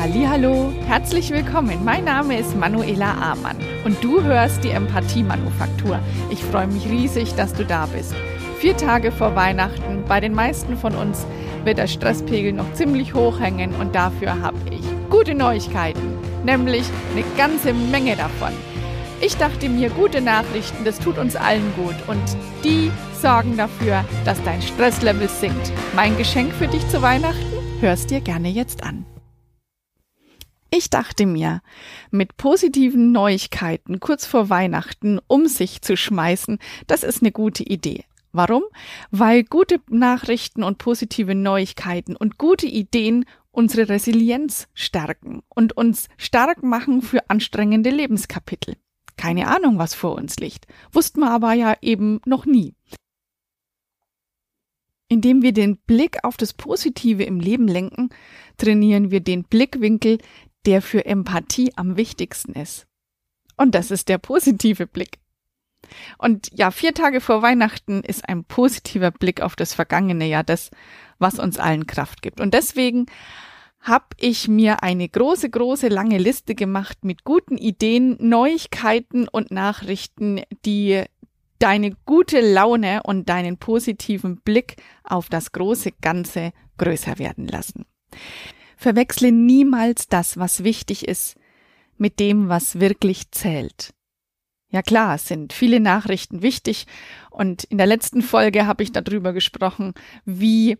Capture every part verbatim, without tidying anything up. Hallihallo, herzlich willkommen. Mein Name ist Manuela Amann und du hörst die Empathie-Manufaktur. Ich freue mich riesig, dass du da bist. Vier Tage vor Weihnachten, bei den meisten von uns wird der Stresspegel noch ziemlich hoch hängen und dafür habe ich gute Neuigkeiten, nämlich eine ganze Menge davon. Ich dachte mir, gute Nachrichten, das tut uns allen gut und die sorgen dafür, dass dein Stresslevel sinkt. Mein Geschenk für dich zu Weihnachten? Hörst dir gerne jetzt an. Ich dachte mir, mit positiven Neuigkeiten kurz vor Weihnachten um sich zu schmeißen, das ist eine gute Idee. Warum? Weil gute Nachrichten und positive Neuigkeiten und gute Ideen unsere Resilienz stärken und uns stark machen für anstrengende Lebenskapitel. Keine Ahnung, was vor uns liegt, wussten wir aber ja eben noch nie. Indem wir den Blick auf das Positive im Leben lenken, trainieren wir den Blickwinkel, der für Empathie am wichtigsten ist. Und das ist der positive Blick. Und ja, vier Tage vor Weihnachten ist ein positiver Blick auf das vergangene Jahr das, was uns allen Kraft gibt. Und deswegen habe ich mir eine große, große, lange Liste gemacht mit guten Ideen, Neuigkeiten und Nachrichten, die deine gute Laune und deinen positiven Blick auf das große Ganze größer werden lassen. Verwechsle niemals das, was wichtig ist, mit dem, was wirklich zählt. Ja klar, es sind viele Nachrichten wichtig und in der letzten Folge habe ich darüber gesprochen, wie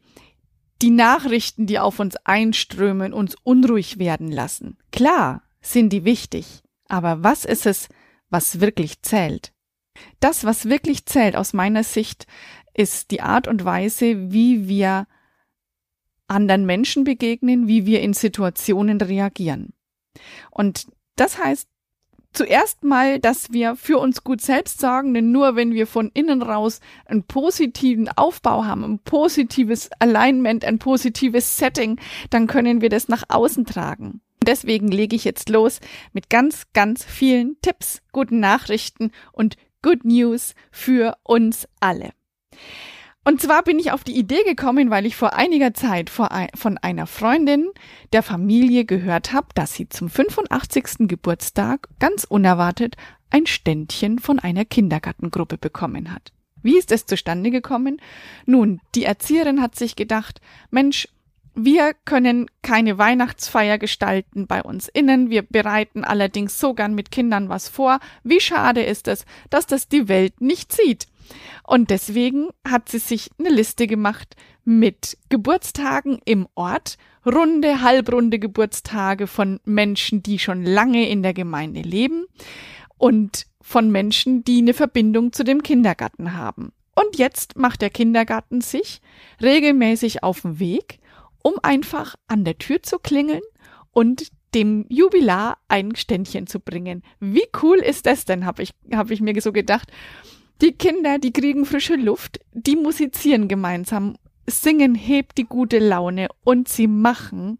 die Nachrichten, die auf uns einströmen, uns unruhig werden lassen. Klar sind die wichtig, aber was ist es, was wirklich zählt? Das, was wirklich zählt aus meiner Sicht, ist die Art und Weise, wie wir anderen Menschen begegnen, wie wir in Situationen reagieren. Und das heißt, zuerst mal, dass wir für uns gut selbst sorgen, denn nur wenn wir von innen raus einen positiven Aufbau haben, ein positives Alignment, ein positives Setting, dann können wir das nach außen tragen. Deswegen lege ich jetzt los mit ganz, ganz vielen Tipps, guten Nachrichten und Good News für uns alle. Und zwar bin ich auf die Idee gekommen, weil ich vor einiger Zeit von einer Freundin der Familie gehört habe, dass sie zum fünfundachtzigsten Geburtstag ganz unerwartet ein Ständchen von einer Kindergartengruppe bekommen hat. Wie ist es zustande gekommen? Nun, die Erzieherin hat sich gedacht, Mensch, wir können keine Weihnachtsfeier gestalten bei uns innen, wir bereiten allerdings so gern mit Kindern was vor. Wie schade ist es, dass das die Welt nicht sieht. Und deswegen hat sie sich eine Liste gemacht mit Geburtstagen im Ort, runde, halbrunde Geburtstage von Menschen, die schon lange in der Gemeinde leben und von Menschen, die eine Verbindung zu dem Kindergarten haben. Und jetzt macht der Kindergarten sich regelmäßig auf den Weg, um einfach an der Tür zu klingeln und dem Jubilar ein Ständchen zu bringen. Wie cool ist das denn, habe ich, hab ich mir so gedacht. Die Kinder, die kriegen frische Luft, die musizieren gemeinsam, singen hebt die gute Laune und sie machen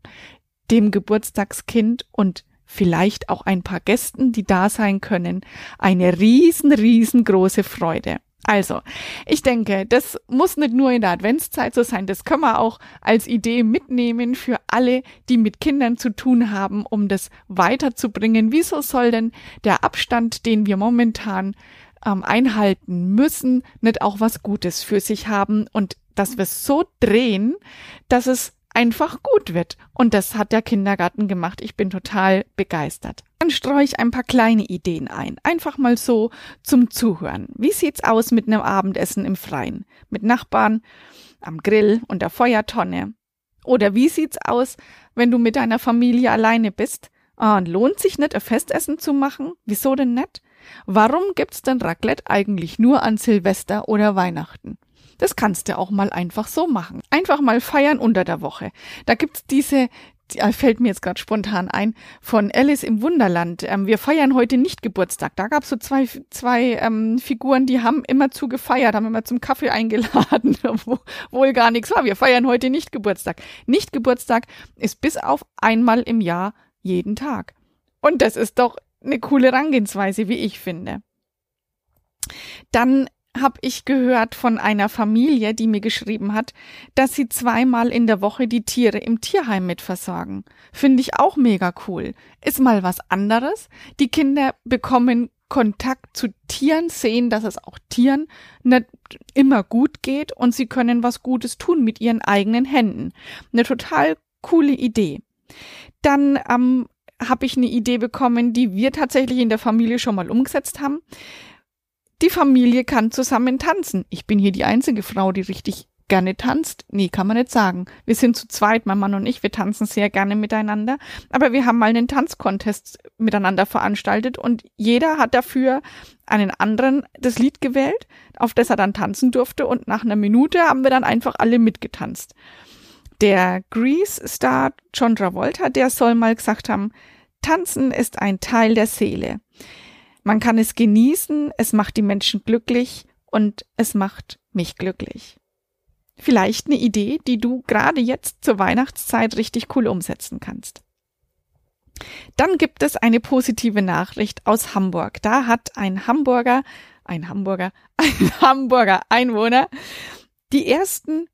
dem Geburtstagskind und vielleicht auch ein paar Gästen, die da sein können, eine riesen, riesengroße Freude. Also, ich denke, das muss nicht nur in der Adventszeit so sein, das können wir auch als Idee mitnehmen für alle, die mit Kindern zu tun haben, um das weiterzubringen. Wieso soll denn der Abstand, den wir momentan ähm, einhalten müssen, nicht auch was Gutes für sich haben und dass wir es so drehen, dass es einfach gut wird. Und das hat der Kindergarten gemacht. Ich bin total begeistert. Dann streue ich ein paar kleine Ideen ein. Einfach mal so zum Zuhören. Wie sieht's aus mit einem Abendessen im Freien? Mit Nachbarn, am Grill und der Feuertonne? Oder wie sieht's aus, wenn du mit deiner Familie alleine bist? Ah, und lohnt sich nicht, ein Festessen zu machen? Wieso denn nicht? Warum gibt's denn Raclette eigentlich nur an Silvester oder Weihnachten? Das kannst du auch mal einfach so machen. Einfach mal feiern unter der Woche. Da gibt's diese, die fällt mir jetzt gerade spontan ein, von Alice im Wunderland. Ähm, wir feiern heute nicht Geburtstag. Da gab's so zwei, zwei ähm, Figuren, die haben immer zu gefeiert, haben immer zum Kaffee eingeladen, obwohl gar nichts war. Wir feiern heute nicht Geburtstag. Nicht Geburtstag ist bis auf einmal im Jahr jeden Tag. Und das ist doch eine coole Herangehensweise, wie ich finde. Dann habe ich gehört von einer Familie, die mir geschrieben hat, dass sie zweimal in der Woche die Tiere im Tierheim mitversorgen. Finde ich auch mega cool. Ist mal was anderes. Die Kinder bekommen Kontakt zu Tieren, sehen, dass es auch Tieren nicht immer gut geht und sie können was Gutes tun mit ihren eigenen Händen. Eine total coole Idee. Dann ähm, habe ich eine Idee bekommen, die wir tatsächlich in der Familie schon mal umgesetzt haben. Die Familie kann zusammen tanzen. Ich bin hier die einzige Frau, die richtig gerne tanzt. Nee, kann man nicht sagen. Wir sind zu zweit, mein Mann und ich. Wir tanzen sehr gerne miteinander. Aber wir haben mal einen Tanzcontest miteinander veranstaltet und jeder hat dafür einen anderen das Lied gewählt, auf das er dann tanzen durfte. Und nach einer Minute haben wir dann einfach alle mitgetanzt. Der Grease-Star John Travolta, der soll mal gesagt haben, Tanzen ist ein Teil der Seele. Man kann es genießen, es macht die Menschen glücklich und es macht mich glücklich. Vielleicht eine Idee, die du gerade jetzt zur Weihnachtszeit richtig cool umsetzen kannst. Dann gibt es eine positive Nachricht aus Hamburg. Da hat ein Hamburger, ein Hamburger, ein Hamburger Einwohner die ersten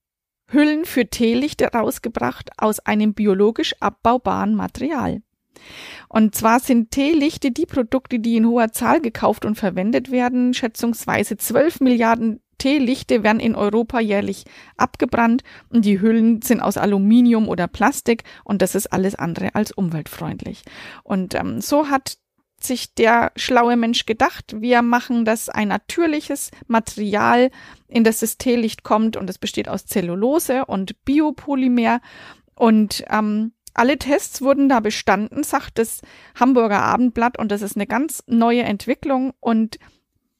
Hüllen für Teelichter rausgebracht aus einem biologisch abbaubaren Material. Und zwar sind Teelichte die Produkte, die in hoher Zahl gekauft und verwendet werden. Schätzungsweise zwölf Milliarden Teelichte werden in Europa jährlich abgebrannt und die Hüllen sind aus Aluminium oder Plastik und das ist alles andere als umweltfreundlich. Und ähm, so hat sich der schlaue Mensch gedacht, wir machen das ein natürliches Material, in das das Teelicht kommt und es besteht aus Zellulose und Biopolymer und ähm, alle Tests wurden da bestanden, sagt das Hamburger Abendblatt und das ist eine ganz neue Entwicklung und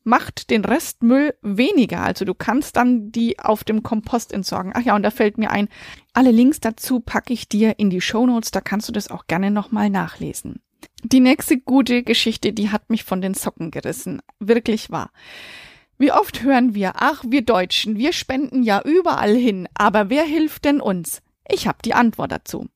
macht den Restmüll weniger. Also du kannst dann die auf dem Kompost entsorgen. Ach ja, und da fällt mir ein, alle Links dazu packe ich dir in die Shownotes, da kannst du das auch gerne nochmal nachlesen. Die nächste gute Geschichte, die hat mich von den Socken gerissen. Wirklich wahr. Wie oft hören wir, ach, wir Deutschen, wir spenden ja überall hin, aber wer hilft denn uns? Ich habe die Antwort dazu.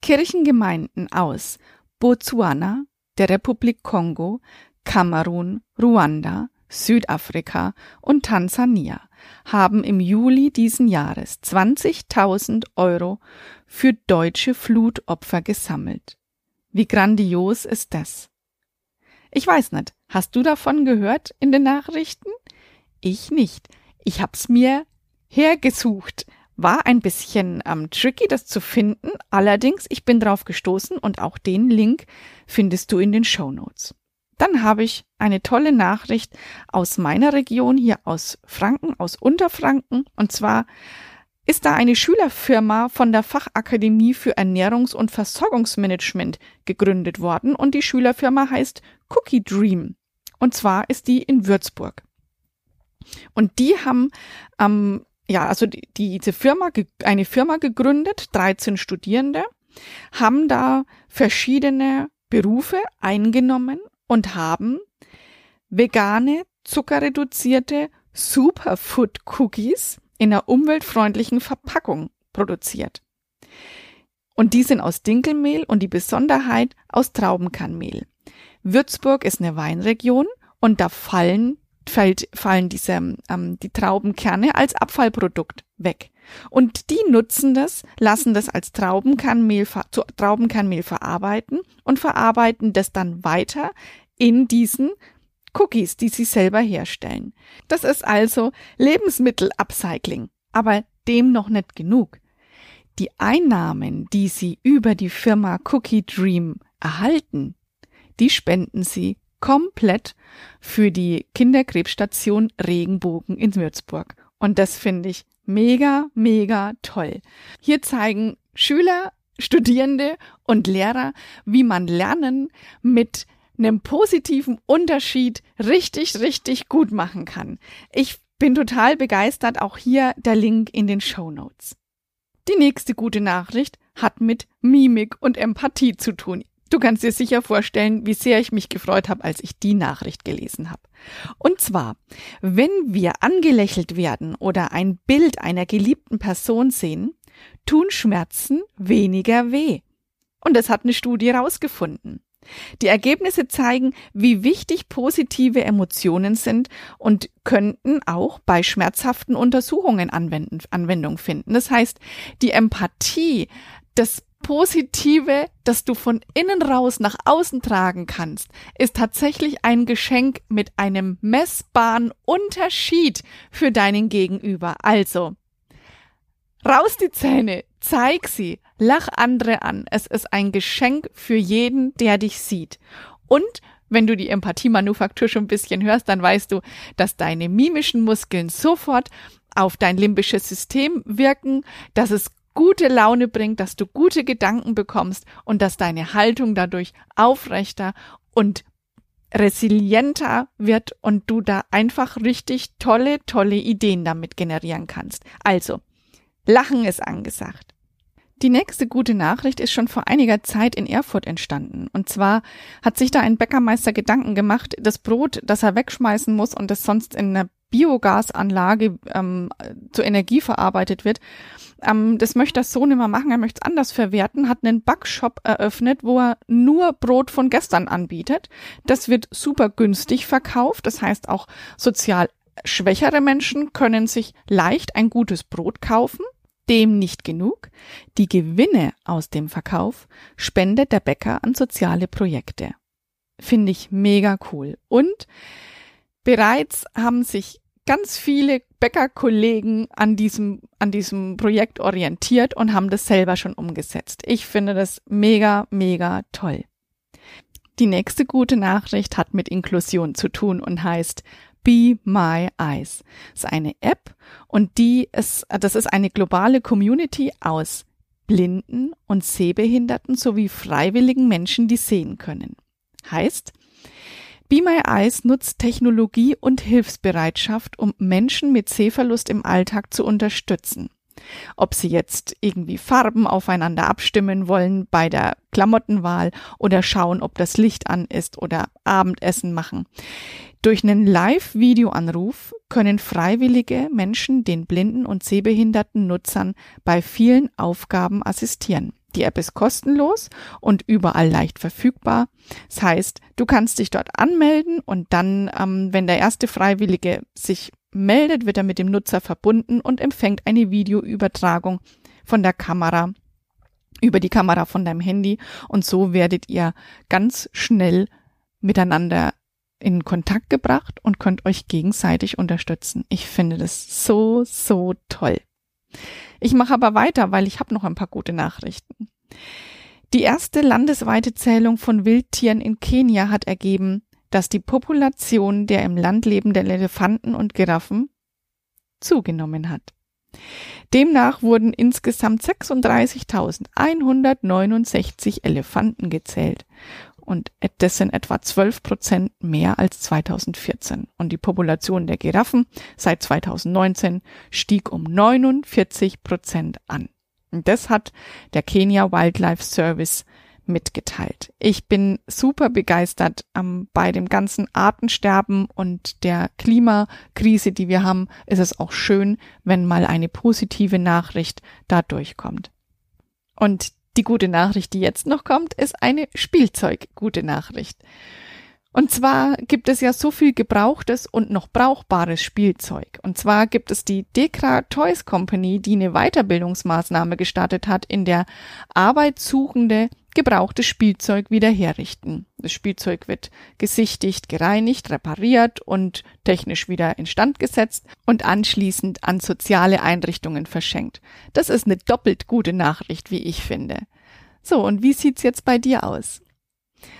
Kirchengemeinden aus Botswana, der Republik Kongo, Kamerun, Ruanda, Südafrika und Tansania haben im Juli diesen Jahres zwanzigtausend Euro für deutsche Flutopfer gesammelt. Wie grandios ist das? Ich weiß nicht, hast du davon gehört in den Nachrichten? Ich nicht. Ich hab's mir hergesucht. War ein bisschen ähm, tricky, das zu finden. Allerdings, ich bin drauf gestoßen und auch den Link findest du in den Shownotes. Dann habe ich eine tolle Nachricht aus meiner Region, hier aus Franken, aus Unterfranken. Und zwar ist da eine Schülerfirma von der Fachakademie für Ernährungs- und Versorgungsmanagement gegründet worden und die Schülerfirma heißt Cookie Dream. Und zwar ist die in Würzburg. Und die haben ähm, ja, also die, diese Firma, eine Firma gegründet, dreizehn Studierende, haben da verschiedene Berufe eingenommen und haben vegane, zuckerreduzierte Superfood-Cookies in einer umweltfreundlichen Verpackung produziert. Und die sind aus Dinkelmehl und die Besonderheit aus Traubenkernmehl. Würzburg ist eine Weinregion und da fallen Fällt, fallen diese ähm, die Traubenkerne als Abfallprodukt weg. Und die nutzen das, lassen das als Traubenkernmehl zu Traubenkernmehl verarbeiten und verarbeiten das dann weiter in diesen Cookies, die sie selber herstellen. Das ist also Lebensmittel-Upcycling, aber dem noch nicht genug. Die Einnahmen, die sie über die Firma Cookie Dream erhalten, die spenden sie komplett für die Kinderkrebsstation Regenbogen in Würzburg. Und das finde ich mega, mega toll. Hier zeigen Schüler, Studierende und Lehrer, wie man Lernen mit einem positiven Unterschied richtig, richtig gut machen kann. Ich bin total begeistert. Auch hier der Link in den Shownotes. Die nächste gute Nachricht hat mit Mimik und Empathie zu tun. Du kannst dir sicher vorstellen, wie sehr ich mich gefreut habe, als ich die Nachricht gelesen habe. Und zwar, wenn wir angelächelt werden oder ein Bild einer geliebten Person sehen, tun Schmerzen weniger weh. Und das hat eine Studie herausgefunden. Die Ergebnisse zeigen, wie wichtig positive Emotionen sind und könnten auch bei schmerzhaften Untersuchungen Anwendung finden. Das heißt, die Empathie, das Positive, das du von innen raus nach außen tragen kannst, ist tatsächlich ein Geschenk mit einem messbaren Unterschied für deinen Gegenüber. Also, raus die Zähne, zeig sie, lach andere an. Es ist ein Geschenk für jeden, der dich sieht. Und wenn du die Empathie-Manufaktur schon ein bisschen hörst, dann weißt du, dass deine mimischen Muskeln sofort auf dein limbisches System wirken, dass es gute Laune bringt, dass du gute Gedanken bekommst und dass deine Haltung dadurch aufrechter und resilienter wird und du da einfach richtig tolle, tolle Ideen damit generieren kannst. Also, Lachen ist angesagt. Die nächste gute Nachricht ist schon vor einiger Zeit in Erfurt entstanden. Und zwar hat sich da ein Bäckermeister Gedanken gemacht, das Brot, das er wegschmeißen muss und das sonst in einer Biogasanlage ähm, zur Energie verarbeitet wird, ähm, das möchte er so nicht mehr machen, er möchte es anders verwerten, hat einen Backshop eröffnet, wo er nur Brot von gestern anbietet. Das wird super günstig verkauft, das heißt auch sozial schwächere Menschen können sich leicht ein gutes Brot kaufen. Dem nicht genug. Die Gewinne aus dem Verkauf spendet der Bäcker an soziale Projekte. Finde ich mega cool. Und bereits haben sich ganz viele Bäckerkollegen an diesem, an diesem Projekt orientiert und haben das selber schon umgesetzt. Ich finde das mega, mega toll. Die nächste gute Nachricht hat mit Inklusion zu tun und heißt Be My Eyes. Das ist eine App und die ist, das ist eine globale Community aus blinden und sehbehinderten sowie freiwilligen Menschen, die sehen können. Heißt, Be My Eyes nutzt Technologie und Hilfsbereitschaft, um Menschen mit Sehverlust im Alltag zu unterstützen. Ob sie jetzt irgendwie Farben aufeinander abstimmen wollen bei der Klamottenwahl oder schauen, ob das Licht an ist oder Abendessen machen. Durch einen Live-Video-Anruf können freiwillige Menschen den blinden und sehbehinderten Nutzern bei vielen Aufgaben assistieren. Die App ist kostenlos und überall leicht verfügbar. Das heißt, du kannst dich dort anmelden und dann, ähm, wenn der erste Freiwillige sich meldet, wird er mit dem Nutzer verbunden und empfängt eine Videoübertragung von der Kamera, über die Kamera von deinem Handy. Und so werdet ihr ganz schnell miteinander in Kontakt gebracht und könnt euch gegenseitig unterstützen. Ich finde das so, so toll. Ich mache aber weiter, weil ich habe noch ein paar gute Nachrichten. Die erste landesweite Zählung von Wildtieren in Kenia hat ergeben, dass die Population der im Land lebenden Elefanten und Giraffen zugenommen hat. Demnach wurden insgesamt sechsunddreißigtausendeinhundertneunundsechzig Elefanten gezählt. Und das sind etwa zwölf Prozent mehr als zweitausendvierzehn. Und die Population der Giraffen seit zweitausendneunzehn stieg um neunundvierzig Prozent an. Und das hat der Kenya Wildlife Service mitgeteilt. Ich bin super begeistert ähm, bei dem ganzen Artensterben und der Klimakrise, die wir haben, ist es auch schön, wenn mal eine positive Nachricht da durchkommt. Und die gute Nachricht, die jetzt noch kommt, ist eine Spielzeug-gute Nachricht. Und zwar gibt es ja so viel gebrauchtes und noch brauchbares Spielzeug. Und zwar gibt es die DEKRA Toys Company, die eine Weiterbildungsmaßnahme gestartet hat, in der Arbeitssuchende gebrauchtes Spielzeug wiederherrichten. Das Spielzeug wird gesichtigt, gereinigt, repariert und technisch wieder instand gesetzt und anschließend an soziale Einrichtungen verschenkt. Das ist eine doppelt gute Nachricht, wie ich finde. So, und wie sieht's jetzt bei dir aus?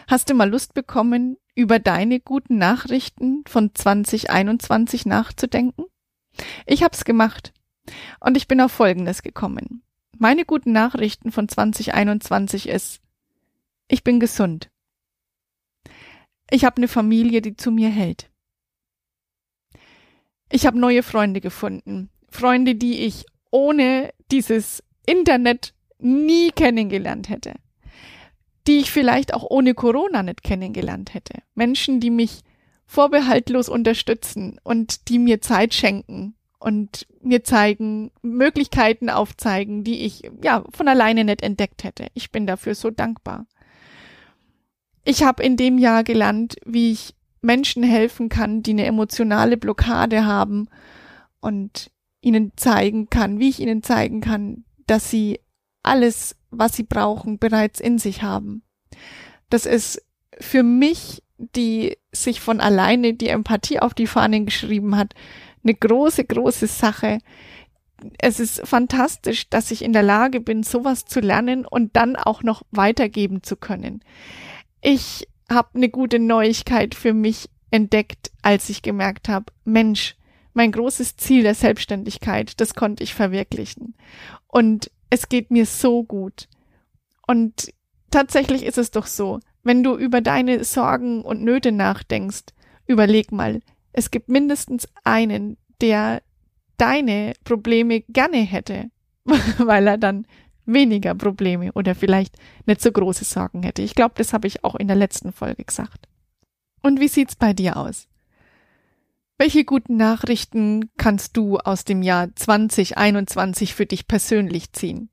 Hast du mal Lust bekommen, über deine guten Nachrichten von zwanzig einundzwanzig nachzudenken? Ich hab's gemacht und ich bin auf Folgendes gekommen. Meine guten Nachrichten von zwanzig einundzwanzig ist, ich bin gesund. Ich habe eine Familie, die zu mir hält. Ich habe neue Freunde gefunden. Freunde, die ich ohne dieses Internet nie kennengelernt hätte. Die ich vielleicht auch ohne Corona nicht kennengelernt hätte. Menschen, die mich vorbehaltlos unterstützen und die mir Zeit schenken. Und mir zeigen, Möglichkeiten aufzeigen, die ich ja von alleine nicht entdeckt hätte. Ich bin dafür so dankbar. Ich habe in dem Jahr gelernt, wie ich Menschen helfen kann, die eine emotionale Blockade haben und ihnen zeigen kann, wie ich ihnen zeigen kann, dass sie alles, was sie brauchen, bereits in sich haben. Das ist für mich, die sich von alleine die Empathie auf die Fahnen geschrieben hat, eine große, große Sache. Es ist fantastisch, dass ich in der Lage bin, sowas zu lernen und dann auch noch weitergeben zu können. Ich habe eine gute Neuigkeit für mich entdeckt, als ich gemerkt habe, Mensch, mein großes Ziel der Selbstständigkeit, das konnte ich verwirklichen. Und es geht mir so gut. Und tatsächlich ist es doch so, wenn du über deine Sorgen und Nöte nachdenkst, überleg mal, es gibt mindestens einen, der deine Probleme gerne hätte, weil er dann weniger Probleme oder vielleicht nicht so große Sorgen hätte. Ich glaube, das habe ich auch in der letzten Folge gesagt. Und wie sieht's bei dir aus? Welche guten Nachrichten kannst du aus dem Jahr zwanzig einundzwanzig für dich persönlich ziehen?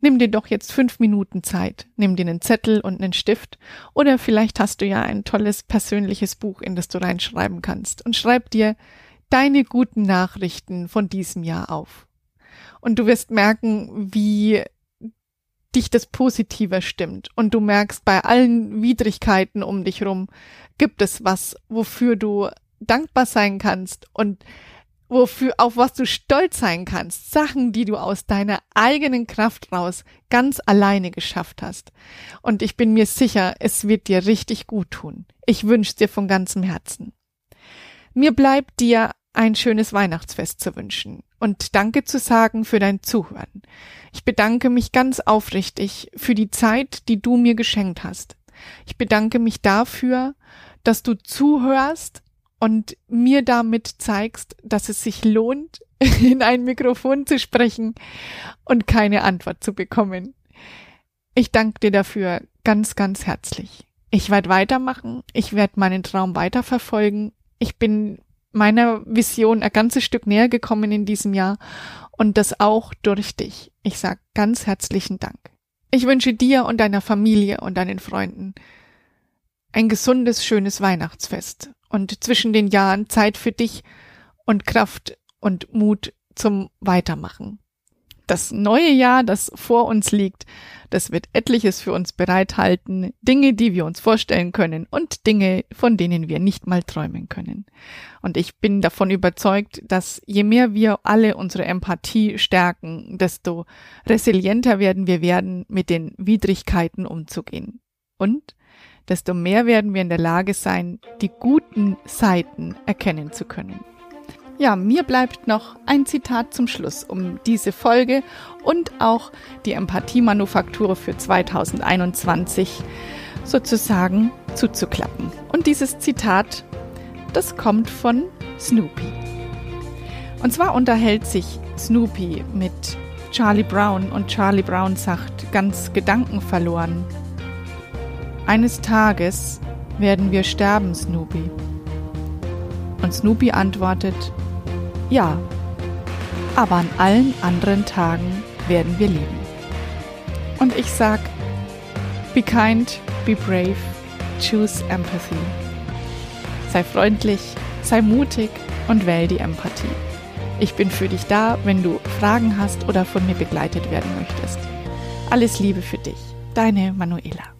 Nimm dir doch jetzt fünf Minuten Zeit, nimm dir einen Zettel und einen Stift oder vielleicht hast du ja ein tolles persönliches Buch, in das du reinschreiben kannst, und schreib dir deine guten Nachrichten von diesem Jahr auf. Und du wirst merken, wie dich das positiver stimmt. Und du merkst, bei allen Widrigkeiten um dich rum gibt es was, wofür du dankbar sein kannst und wofür, auf was du stolz sein kannst. Sachen, die du aus deiner eigenen Kraft raus ganz alleine geschafft hast. Und ich bin mir sicher, es wird dir richtig gut tun. Ich wünsche dir von ganzem Herzen. Mir bleibt dir ein schönes Weihnachtsfest zu wünschen und Danke zu sagen für dein Zuhören. Ich bedanke mich ganz aufrichtig für die Zeit, die du mir geschenkt hast. Ich bedanke mich dafür, dass du zuhörst und mir damit zeigst, dass es sich lohnt, in ein Mikrofon zu sprechen und keine Antwort zu bekommen. Ich danke dir dafür ganz, ganz herzlich. Ich werde weitermachen, ich werde meinen Traum weiterverfolgen. Ich bin meiner Vision ein ganzes Stück näher gekommen in diesem Jahr und das auch durch dich. Ich sage ganz herzlichen Dank. Ich wünsche dir und deiner Familie und deinen Freunden ein gesundes, schönes Weihnachtsfest und zwischen den Jahren Zeit für dich und Kraft und Mut zum Weitermachen. Das neue Jahr, das vor uns liegt, das wird etliches für uns bereithalten, Dinge, die wir uns vorstellen können und Dinge, von denen wir nicht mal träumen können. Und ich bin davon überzeugt, dass je mehr wir alle unsere Empathie stärken, desto resilienter werden wir werden, mit den Widrigkeiten umzugehen. Und desto mehr werden wir in der Lage sein, die guten Seiten erkennen zu können. Ja, mir bleibt noch ein Zitat zum Schluss, um diese Folge und auch die Empathie-Manufaktur für zwanzig einundzwanzig sozusagen zuzuklappen. Und dieses Zitat, das kommt von Snoopy. Und zwar unterhält sich Snoopy mit Charlie Brown und Charlie Brown sagt, ganz gedankenverloren: Eines Tages werden wir sterben, Snoopy. Und Snoopy antwortet: Ja, aber an allen anderen Tagen werden wir leben. Und ich sag: Be kind, be brave, choose empathy. Sei freundlich, sei mutig und wähl die Empathie. Ich bin für dich da, wenn du Fragen hast oder von mir begleitet werden möchtest. Alles Liebe für dich, deine Manuela.